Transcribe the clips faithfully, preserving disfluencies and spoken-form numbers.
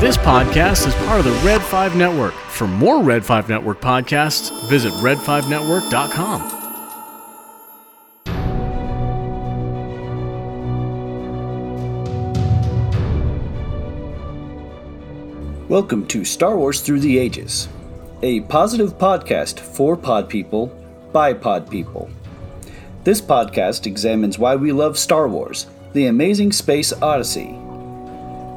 This podcast is part of the Red five Network. For more Red five Network podcasts, visit red five network dot com. Welcome to Star Wars Through the Ages, a positive podcast for pod people, by pod people. This podcast examines why we love Star Wars, the amazing space odyssey.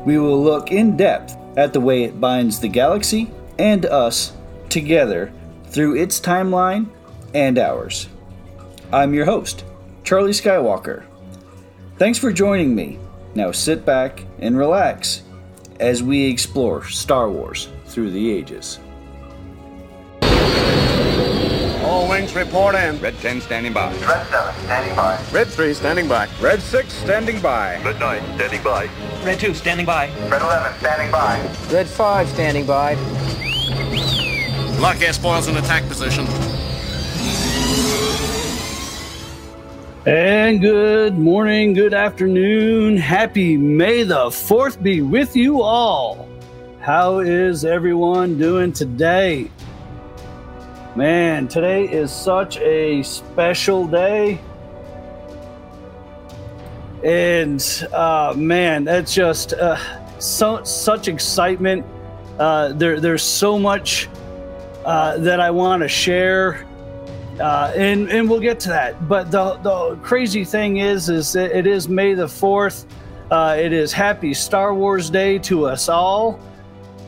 We will look in depth at the way it binds the galaxy and us together through its timeline and ours. I'm your host, Charlie Skywalker. Thanks for joining me. Now sit back and relax as we explore Star Wars Through the Ages. All wings report in. Red ten standing by. Red seven standing by. Red three standing by. Red six standing by. Red nine standing by. Red two standing by. Red eleven standing by. Red five standing by. Lock air spoils in attack position. And good morning, good afternoon, happy May the fourth be with you all. How is everyone doing today? Man, today is such a special day. And uh, man, that's just uh, so, such excitement. Uh, there, there's so much uh, that I want to share. Uh, and, and we'll get to that. But the, the crazy thing is, is that it is May the fourth. Uh, it is Happy Star Wars Day to us all.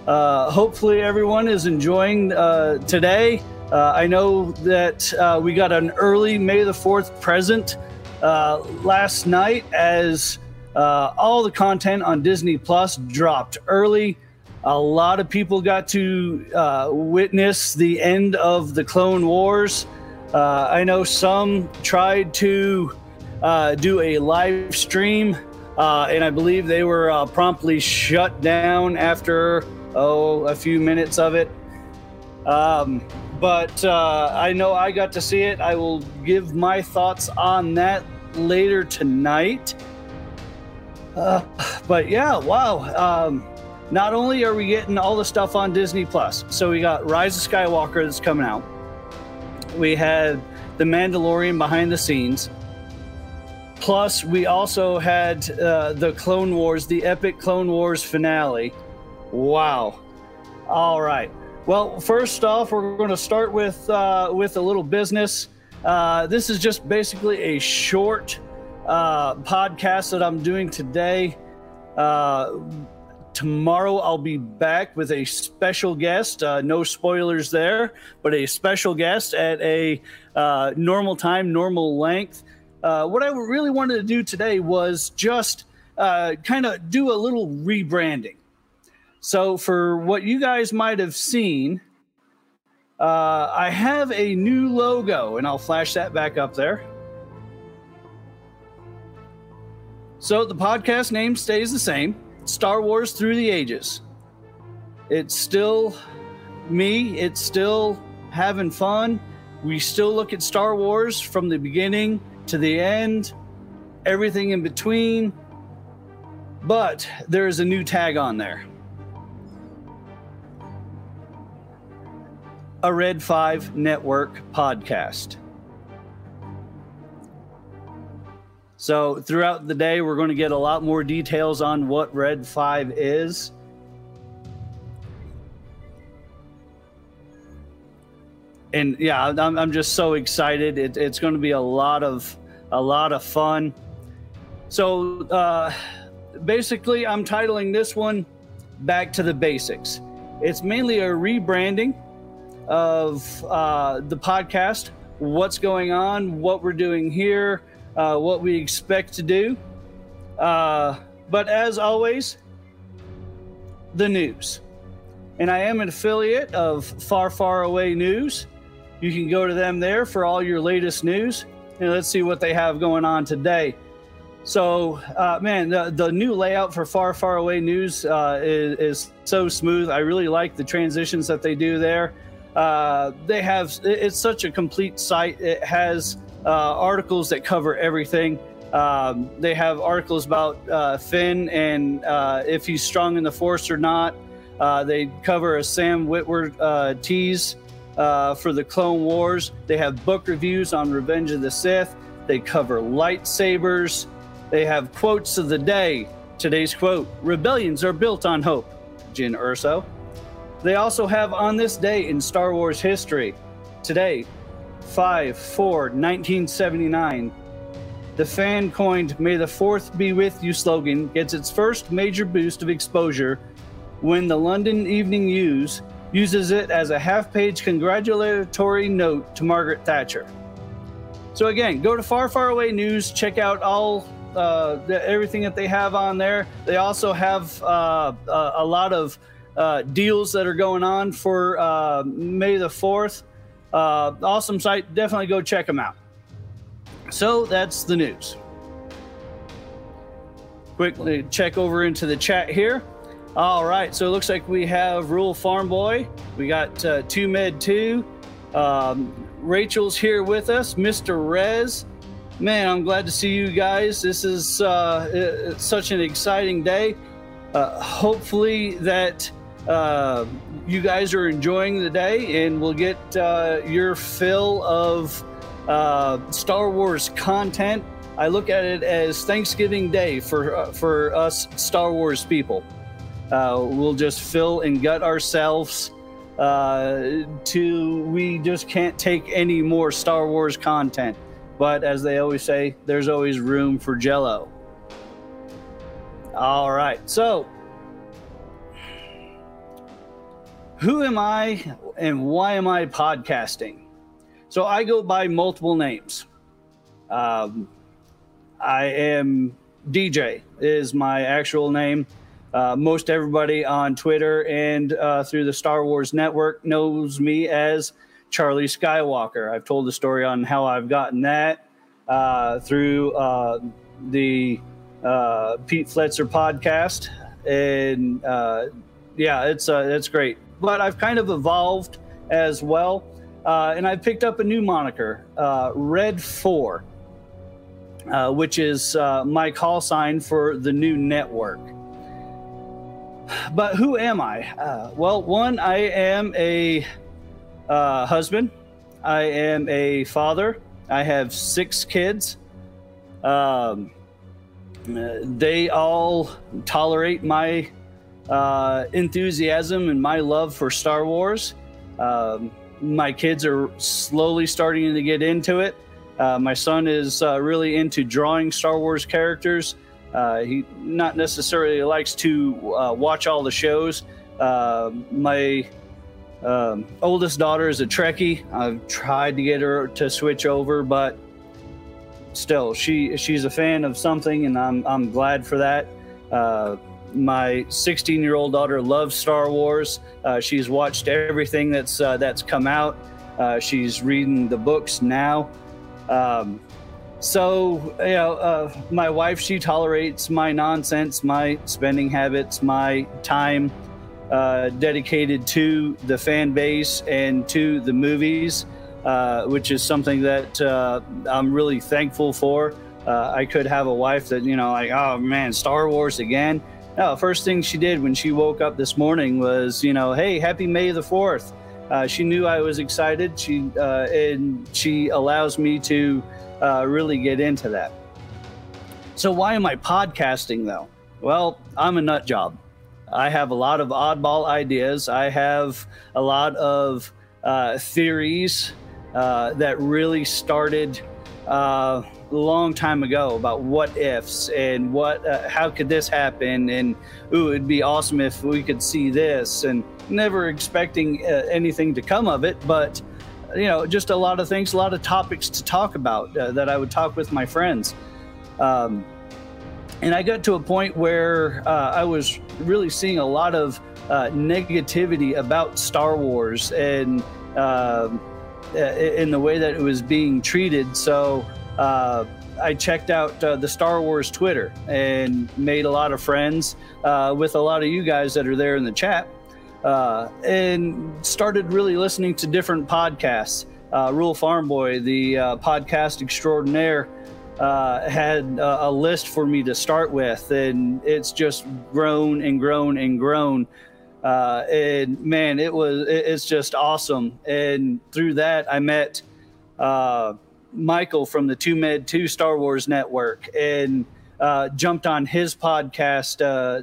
Uh, hopefully everyone is enjoying uh, today. Uh, I know that uh, we got an early May the fourth present uh, last night as uh, all the content on Disney Plus dropped early. A lot of people got to uh, witness the end of the Clone Wars. Uh, I know some tried to uh, do a live stream, uh, and I believe they were uh, promptly shut down after, oh, a few minutes of it. Um, but uh, I know I got to see it. I will give my thoughts on that later tonight. Uh, but yeah, wow. Um, not only are we getting all the stuff on Disney Plus, so we got Rise of Skywalker that's coming out. We had The Mandalorian behind the scenes. Plus, we also had uh, the Clone Wars, the epic Clone Wars finale. Wow. All right. Well, first off, we're going to start with uh, with a little business. Uh, this is just basically a short uh, podcast that I'm doing today. Uh, Tomorrow I'll be back with a special guest. Uh, no spoilers there, but a special guest at a uh, normal time, normal length. Uh, what I really wanted to do today was just uh, kind of do a little rebranding. So for what you guys might have seen, uh, I have a new logo, and I'll flash that back up there. So the podcast name stays the same. Star Wars Through the Ages. It's still me. It's still having fun. We still look at Star Wars from the beginning to the end, everything in between. But there is a new tag on there. A Red five Network podcast. So throughout the day, we're going to get a lot more details on what Red five is. And yeah, I'm, I'm just so excited. It, it's going to be a lot of a lot of fun. So uh, basically, I'm titling this one Back to the Basics. It's mainly a rebranding of uh, the podcast, what's going on, what we're doing here, Uh, what we expect to do. Uh, but as always, the news. And I am an affiliate of Far Far Away News. You can go to them there for all your latest news. And let's see what they have going on today. So, uh, man, the, the new layout for Far Far Away News uh, is, is so smooth. I really like the transitions that they do there. Uh, they have, it's such a complete site. It has Uh, articles that cover everything. Um, they have articles about uh, Finn and uh, if he's strong in the Force or not. Uh, they cover a Sam Witwer uh, tease uh, for the Clone Wars. They have book reviews on Revenge of the Sith. They cover lightsabers. They have quotes of the day. Today's quote, "Rebellions are built on hope," Jin Urso. They also have on this day in Star Wars history, today, five four nineteen seventy-nine, the fan-coined "May the Fourth be with you" slogan gets its first major boost of exposure when the London Evening News uses it as a half-page congratulatory note to Margaret Thatcher. So again, go to Far Far Away News, check out all uh, the, everything that they have on there. They also have uh, a, a lot of uh, deals that are going on for uh, May the fourth. Uh, awesome site, definitely go check them out. So that's the news. Quickly check over into the chat here. All right, so it looks like we have Rural Farm Boy. We got uh, Two Med Two. Um, Rachel's here with us, Mister Rez. Man, I'm glad to see you guys. This is uh, it's such an exciting day. Uh, hopefully that uh, you guys are enjoying the day and will get uh, your fill of uh, Star Wars content. I look at it as Thanksgiving Day for uh, for us Star Wars people. Uh, we'll just fill and gut ourselves uh, to we just can't take any more Star Wars content. But as they always say, there's always room for Jell-O. All right, so who am I and why am I podcasting? So I go by multiple names. Um, I am D J is my actual name. Uh, most everybody on Twitter and uh, through the Star Wars network knows me as Charlie Skywalker. I've told the story on how I've gotten that uh, through uh, the uh, Pete Fletcher podcast. And uh, yeah, it's, uh, it's great. But I've kind of evolved as well. Uh, and I picked up a new moniker, uh, Red four, uh, which is uh, my call sign for the new network. But who am I? Uh, well, one, I am a uh, husband. I am a father. I have six kids. Um, they all tolerate my uh, enthusiasm and my love for Star Wars. Um, my kids are slowly starting to get into it. Uh, my son is uh, really into drawing Star Wars characters. Uh, he not necessarily likes to uh, watch all the shows. Uh, my um, oldest daughter is a Trekkie. I've tried to get her to switch over, but still, she she's a fan of something, and I'm I'm glad for that. Uh, my sixteen-year-old daughter loves Star Wars. Uh, she's watched everything that's uh, that's come out. Uh, she's reading the books now. Um, So, you know, uh, my wife, she tolerates my nonsense, my spending habits, my time uh, dedicated to the fan base and to the movies, uh, which is something that uh, I'm really thankful for. Uh, I could have a wife that, you know, like, oh, man, Star Wars again. No, first thing she did when she woke up this morning was, you know, hey, happy May the fourth. Uh, she knew I was excited. She uh, and she allows me to Uh, really get into that. So why am I podcasting though? Well, I'm a nut job. I have a lot of oddball ideas. I have a lot of uh, theories uh, that really started uh, a long time ago about what ifs and what, uh, how could this happen? And ooh, it'd be awesome if we could see this, and never expecting uh, anything to come of it, but you know, just a lot of things, a lot of topics to talk about uh, that I would talk with my friends. Um, and I got to a point where uh, I was really seeing a lot of uh, negativity about Star Wars and uh, in the way that it was being treated. So uh, I checked out uh, the Star Wars Twitter and made a lot of friends uh, with a lot of you guys that are there in the chat. Uh, and started really listening to different podcasts. Uh, Rural Farm Boy, the uh, podcast extraordinaire, uh, had uh, a list for me to start with, and it's just grown and grown and grown. Uh, and man, it was, it, it's just awesome. And through that, I met uh, Michael from the Two Med Two Star Wars Network, and uh, jumped on his podcast uh,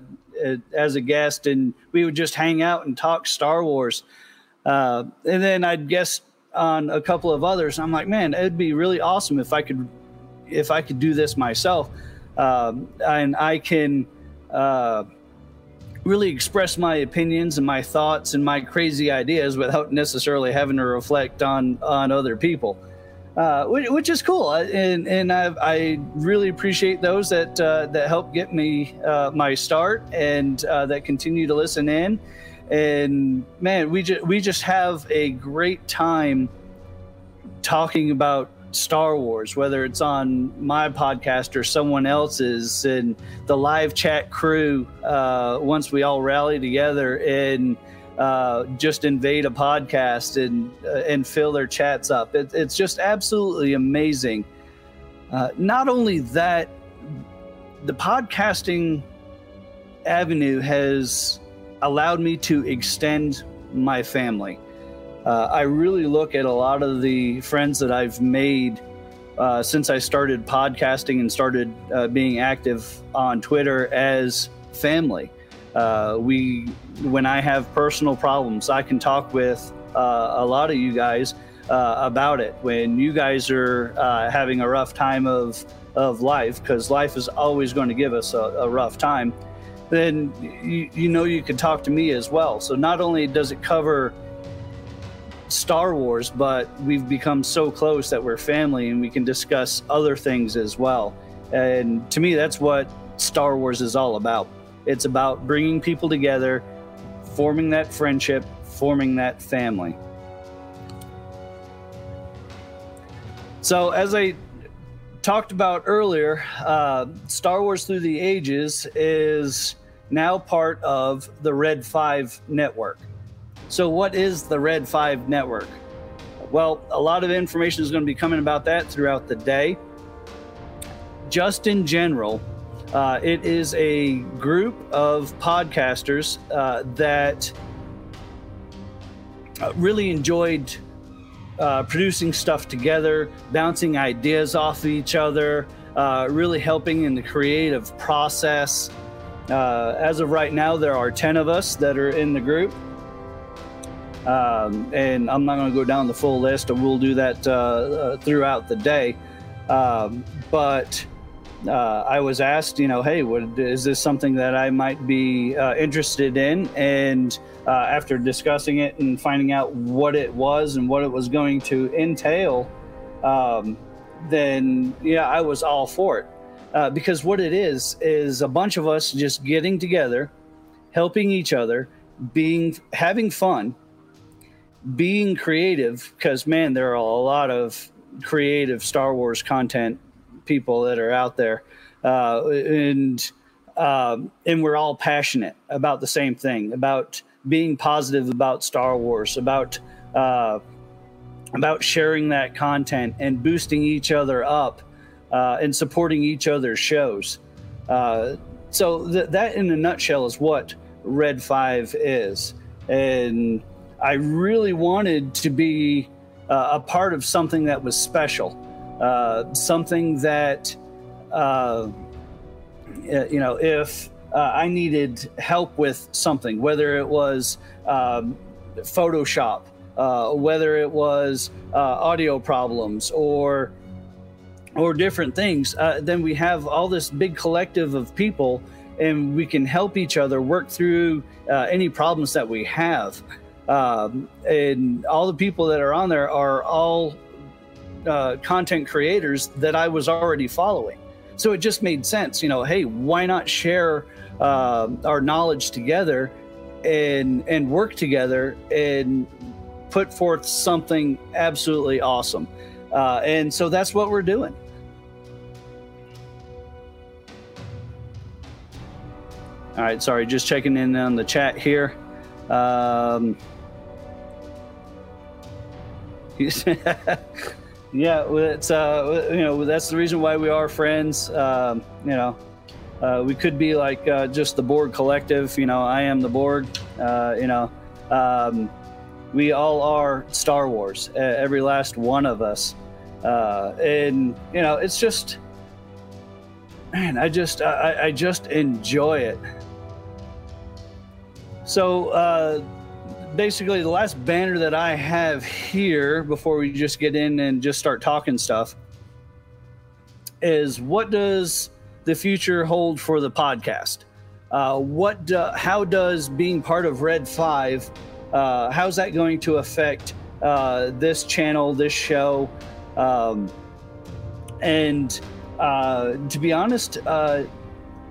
as a guest, and we would just hang out and talk Star Wars. Uh, and then I'd guest on a couple of others. I'm like, man, it'd be really awesome if I could. If I could do this myself, um, and I can uh, really express my opinions and my thoughts and my crazy ideas without necessarily having to reflect on, on other people, uh, which, which is cool. And and I've, I really appreciate those that uh, that helped get me uh, my start, and uh, that continue to listen in. And man, we just we just have a great time talking about Star Wars, whether it's on my podcast or someone else's, and the live chat crew, uh, once we all rally together and uh, just invade a podcast and uh, and fill their chats up. It, it's just absolutely amazing. Uh, not only that, the podcasting avenue has allowed me to extend my family. Uh, I really look at a lot of the friends that I've made uh, since I started podcasting and started uh, being active on Twitter as family. Uh, we, when I have personal problems, I can talk with uh, a lot of you guys uh, about it. When you guys are uh, having a rough time of of life, because life is always going to give us a, a rough time, then you, you know you can talk to me as well. So not only does it cover Star Wars, but we've become so close that we're family, and we can discuss other things as well. And to me, that's what Star Wars is all about. It's about bringing people together, forming that friendship, forming that family. So as I talked about earlier, uh, Star Wars Through the Ages is now part of the Red five Network. So what is the Red five Network? Well, a lot of information is going to be coming about that throughout the day. Just in general, uh, it is a group of podcasters uh, that really enjoyed uh, producing stuff together, bouncing ideas off of each other, uh, really helping in the creative process. Uh, as of right now, there are ten of us that are in the group. Um, and I'm not going to go down the full list, and we'll do that uh, uh, throughout the day. Um, but uh, I was asked, you know, hey, what, is this something that I might be uh, interested in? And uh, after discussing it and finding out what it was and what it was going to entail, um, then, yeah, I was all for it. Uh, because what it is, is a bunch of us just getting together, helping each other, being having fun, being creative, because man, there are a lot of creative Star Wars content people that are out there, uh, and um, and we're all passionate about the same thing, about being positive about Star Wars, about uh, about sharing that content and boosting each other up uh, and supporting each other's shows. Uh, so th- that, in a nutshell, is what Red five is, and I really wanted to be uh, a part of something that was special, uh, something that, uh, you know, if uh, I needed help with something, whether it was um, Photoshop, uh, whether it was uh, audio problems or or different things, uh, then we have all this big collective of people, and we can help each other work through uh, any problems that we have. Um, and all the people that are on there are all uh, content creators that I was already following. So it just made sense, you know, hey, why not share uh, our knowledge together and and work together and put forth something absolutely awesome. Uh, and so that's what we're doing. All right, sorry, just checking in on the chat here. Um, Yeah, it's uh, you know, that's the reason why we are friends. Um, you know, uh, we could be like uh, just the Borg collective. You know, I am the Borg. Uh, you know, um, we all are Star Wars. Every last one of us. Uh, and you know, it's just, man, I just, I, I just enjoy it. So uh, basically, the last banner that I have here before we just get in and just start talking stuff is, what does the future hold for the podcast? Uh, what, do, how does being part of Red five, uh, how's that going to affect uh, this channel, this show? Um, and uh, to be honest, uh,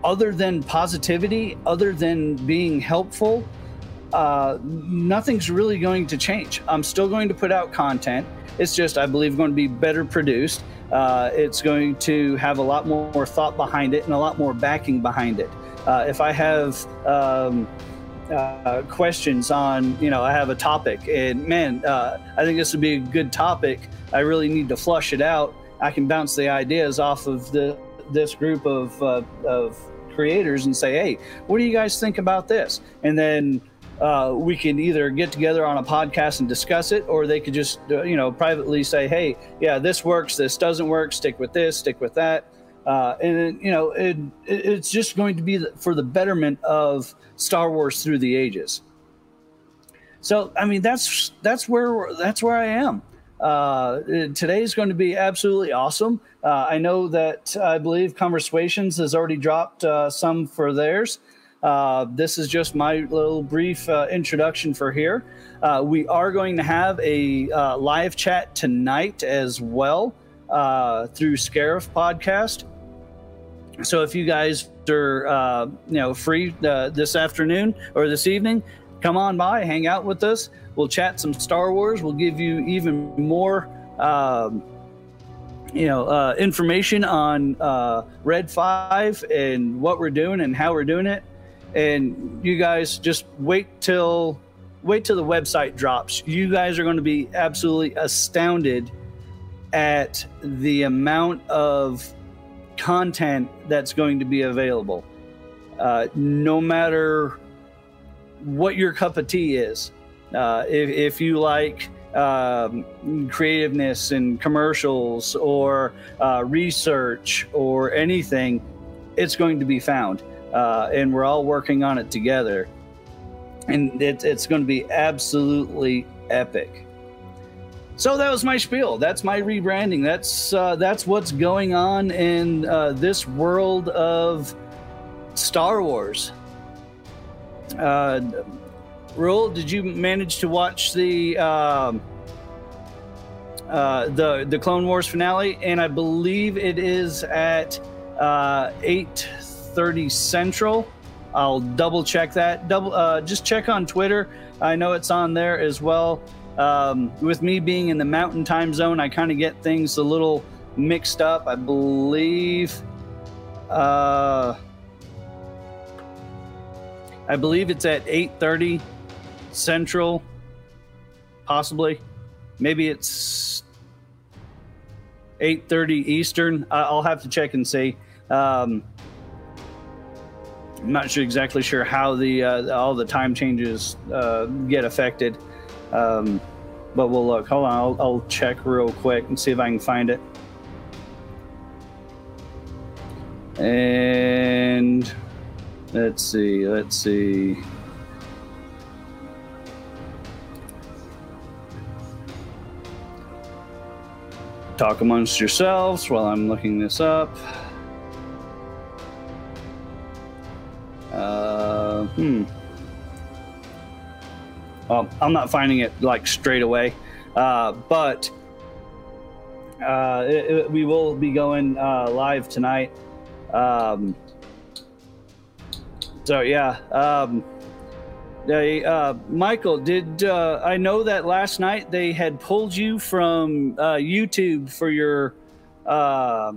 other than positivity, other than being helpful, uh, nothing's really going to change. I'm still going to put out content. It's just, I believe, going to be better produced. Uh, it's going to have a lot more thought behind it and a lot more backing behind it. Uh, if I have um, uh, questions on, you know, I have a topic and man, uh, I think this would be a good topic. I really need to flush it out. I can bounce the ideas off of the this group of uh, of creators and say, hey, what do you guys think about this? And then uh, we can either get together on a podcast and discuss it, or they could just uh, you know privately say, hey, yeah, this works, this doesn't work, stick with this, stick with that. Uh, and it, you know, it, it it's just going to be the, for the betterment of Star Wars through the ages. So I mean, that's that's where that's where I am. Uh, today is going to be absolutely awesome. Uh, I know that I believe Conversations has already dropped uh, some for theirs. Uh, this is just my little brief uh, introduction for here. Uh, we are going to have a uh, live chat tonight as well uh, through Scarif Podcast. So if you guys are uh, you know free uh, this afternoon or this evening, come on by, hang out with us. We'll chat some Star Wars. We'll give you even more, um, you know, uh, information on uh, Red five and what we're doing and how we're doing it. And you guys just wait till wait till the website drops. You guys are going to be absolutely astounded at the amount of content that's going to be available. Uh, no matter what your cup of tea is. Uh, if, if you like um, creativeness and commercials or uh, research or anything, it's going to be found. Uh, and we're all working on it together. And it, it's going to be absolutely epic. So that was my spiel. That's my rebranding. That's, uh, that's what's going on in uh, this world of Star Wars. Uh, Rural, did you manage to watch the um, uh, the the Clone Wars finale? And I believe it is at uh, eight thirty Central. I'll double check that. Double uh, just check on Twitter. I know it's on there as well. Um, with me being in the Mountain Time Zone, I kind of get things a little mixed up. I believe. Uh, I believe it's at eight thirty Central, possibly. Maybe it's eight thirty Eastern. I'll have to check and see. Um, I'm not sure exactly sure how the uh, all the time changes uh, get affected, um, but we'll look. Hold on, I'll, I'll check real quick and see if I can find it. And... Let's see, let's see. Talk amongst yourselves while I'm looking this up. Uh, hmm. Well, I'm not finding it like straight away, uh, but uh, it, it, we will be going uh, live tonight. Um, So yeah, um, they, uh, Michael, did uh, I know that last night they had pulled you from uh, YouTube for your uh,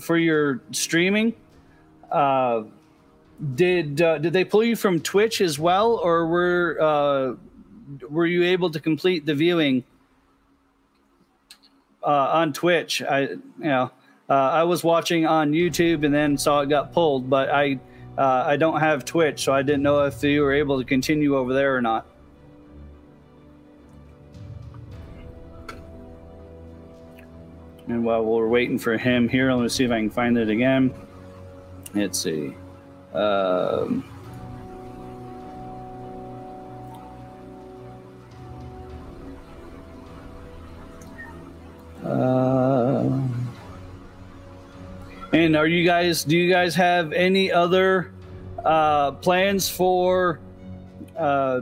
for your streaming? Uh, did uh, did they pull you from Twitch as well, or were uh, were you able to complete the viewing uh, on Twitch. I, you know, uh, I was watching on YouTube and then saw it got pulled, but I, uh, I don't have Twitch, so I didn't know if you were able to continue over there or not. And while we're waiting for him here, let me see if I can find it again. Let's see. Um, uh, and are you guys, do you guys have any other uh, plans for uh,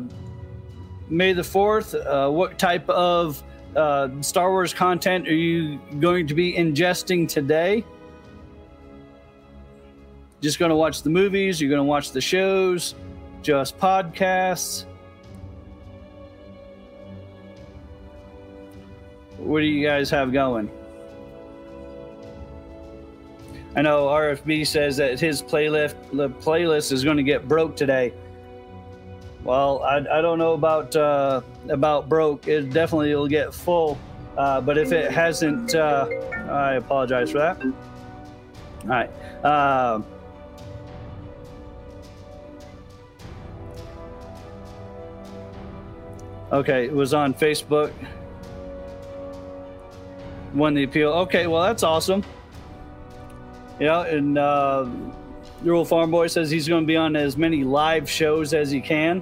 May the fourth? Uh, what type of Uh, Star Wars content are you going to be ingesting today? Just going to watch the movies? You're going to watch the shows? Just podcasts? What do you guys have going? I know R F B says that his playlist the playlist is going to get broke today. Well, I, I don't know about uh, about broke. It definitely will get full. Uh, but if it hasn't, uh, I apologize for that. All right. Uh, okay, it was on Facebook. Won the appeal. Okay, well, that's awesome. Yeah, and uh, Rural Farm Boy says he's going to be on as many live shows as he can.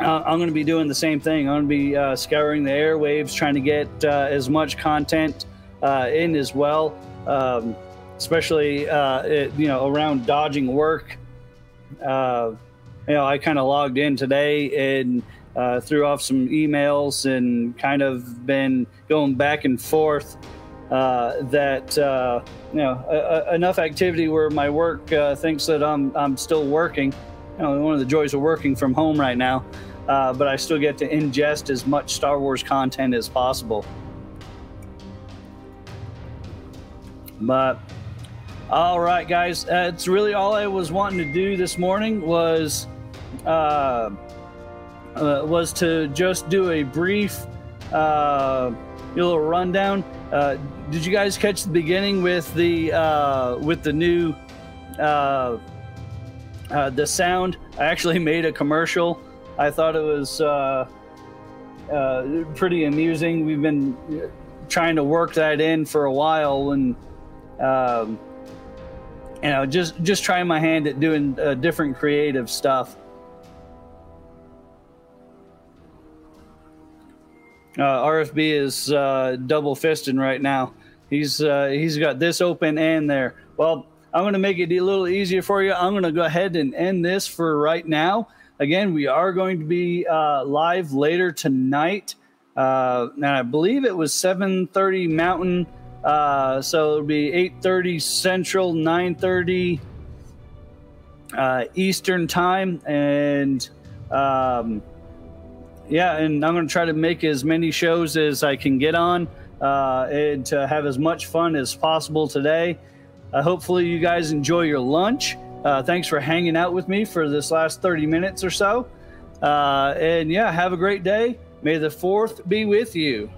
Uh, I'm going to be doing the same thing. I'm going to be uh, scouring the airwaves, trying to get uh, as much content uh, in as well, um, especially uh, it, you know, around dodging work. Uh, you know, I kind of logged in today and uh, threw off some emails and kind of been going back and forth. Uh, that uh, you know uh, enough activity where my work uh, thinks that I'm I'm still working. You know, one of the joys of working from home right now, uh, but I still get to ingest as much Star Wars content as possible. But all right, guys, that's really all I was wanting to do this morning was uh, uh, was to just do a brief uh, little rundown. Uh, did you guys catch the beginning with the uh, with the new uh, uh, the sound? I actually made a commercial. I thought it was uh, uh, pretty amusing. We've been trying to work that in for a while, and um, you know, just just trying my hand at doing uh, different creative stuff. Uh, R F B is uh, double fisting right now. He's uh, he's got this open and there. Well, I'm going to make it a little easier for you. I'm going to go ahead and end this for right now. Again, we are going to be uh, live later tonight, uh, and I believe it was seven thirty Mountain, uh, so it'll be eight thirty Central, nine thirty uh, Eastern time, and. Um, Yeah, and I'm going to try to make as many shows as I can get on uh, and to have as much fun as possible today. Uh, hopefully you guys enjoy your lunch. Uh, thanks for hanging out with me for this last thirty minutes or so. Uh, and yeah, have a great day. May the fourth be with you.